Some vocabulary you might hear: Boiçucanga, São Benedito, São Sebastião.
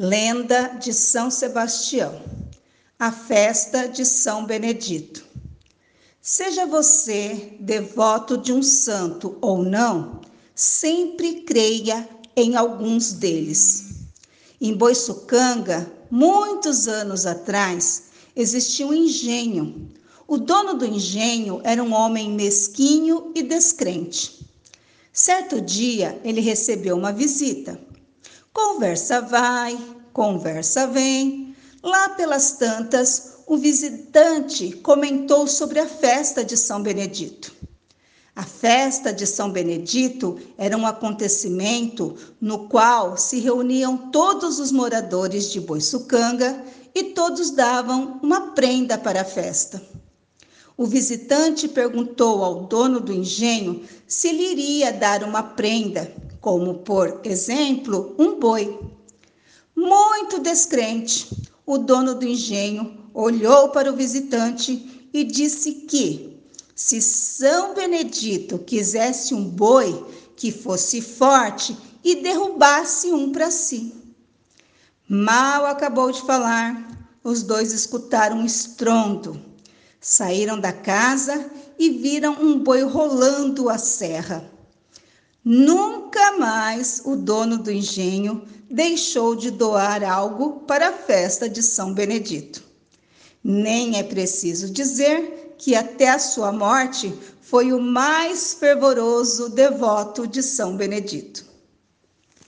Lenda de São Sebastião, a festa de São Benedito. Seja você devoto de um santo ou não, sempre creia em alguns deles. Em Boiçucanga, muitos anos atrás, existia um engenho. O dono do engenho era um homem mesquinho e descrente. Certo dia, ele recebeu uma visita. Conversa vai, conversa vem. Lá pelas tantas, o visitante comentou sobre a festa de São Benedito. A festa de São Benedito era um acontecimento no qual se reuniam todos os moradores de Boiçucanga e todos davam uma prenda para a festa. O visitante perguntou ao dono do engenho se lhe iria dar uma prenda, como, por exemplo, um boi. Muito descrente, o dono do engenho olhou para o visitante e disse que, se São Benedito quisesse um boi, que fosse forte e derrubasse um para si. Mal acabou de falar, os dois escutaram um estrondo. Saíram da casa e viram um boi rolando a serra. Nunca mais o dono do engenho deixou de doar algo para a festa de São Benedito. Nem é preciso dizer que até a sua morte foi o mais fervoroso devoto de São Benedito.